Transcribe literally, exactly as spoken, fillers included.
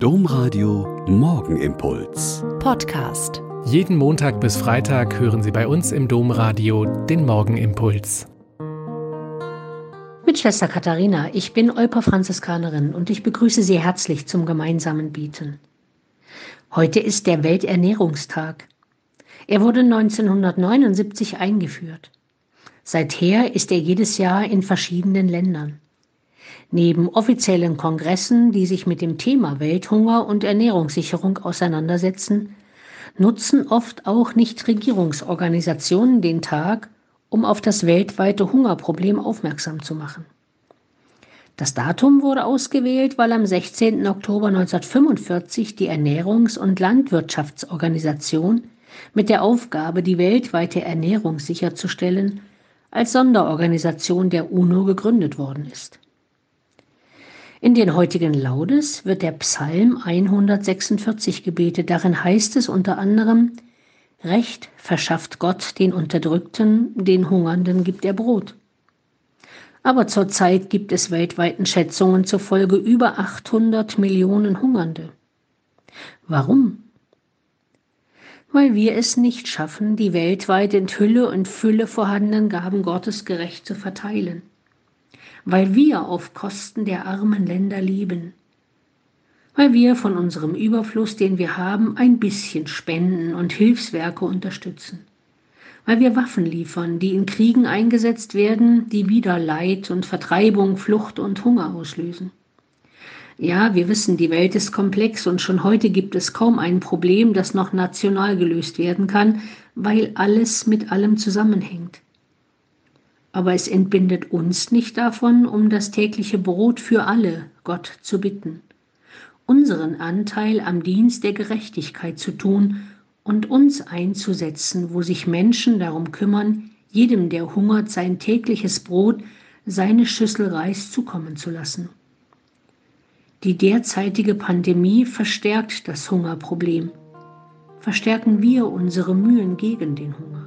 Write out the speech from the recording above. Domradio Morgenimpuls Podcast. Jeden Montag bis Freitag hören Sie bei uns im Domradio den Morgenimpuls. Mit Schwester Katharina, ich bin Olper Franziskanerin und ich begrüße Sie herzlich zum gemeinsamen Beten. Heute ist der Welternährungstag. Er wurde neunzehnhundertneunundsiebzig eingeführt. Seither ist er jedes Jahr in verschiedenen Ländern. Neben offiziellen Kongressen, die sich mit dem Thema Welthunger und Ernährungssicherung auseinandersetzen, nutzen oft auch Nichtregierungsorganisationen den Tag, um auf das weltweite Hungerproblem aufmerksam zu machen. Das Datum wurde ausgewählt, weil am sechzehnten Oktober neunzehnhundertfünfundvierzig die Ernährungs- und Landwirtschaftsorganisation mit der Aufgabe, die weltweite Ernährung sicherzustellen, als Sonderorganisation der UNO gegründet worden ist. In den heutigen Laudes wird der Psalm hundertsechsundvierzig gebetet. Darin heißt es unter anderem: Recht verschafft Gott den Unterdrückten, den Hungernden gibt er Brot. Aber zurzeit gibt es weltweiten Schätzungen zufolge über achthundert Millionen Hungernde. Warum? Weil wir es nicht schaffen, die weltweit in Hülle und Fülle vorhandenen Gaben Gottes gerecht zu verteilen. Weil wir auf Kosten der armen Länder leben, weil wir von unserem Überfluss, den wir haben, ein bisschen spenden und Hilfswerke unterstützen, weil wir Waffen liefern, die in Kriegen eingesetzt werden, die wieder Leid und Vertreibung, Flucht und Hunger auslösen. Ja, wir wissen, die Welt ist komplex und schon heute gibt es kaum ein Problem, das noch national gelöst werden kann, weil alles mit allem zusammenhängt. Aber es entbindet uns nicht davon, um das tägliche Brot für alle Gott zu bitten, unseren Anteil am Dienst der Gerechtigkeit zu tun und uns einzusetzen, wo sich Menschen darum kümmern, jedem, der hungert, sein tägliches Brot, seine Schüssel Reis zukommen zu lassen. Die derzeitige Pandemie verstärkt das Hungerproblem. Verstärken wir unsere Mühen gegen den Hunger.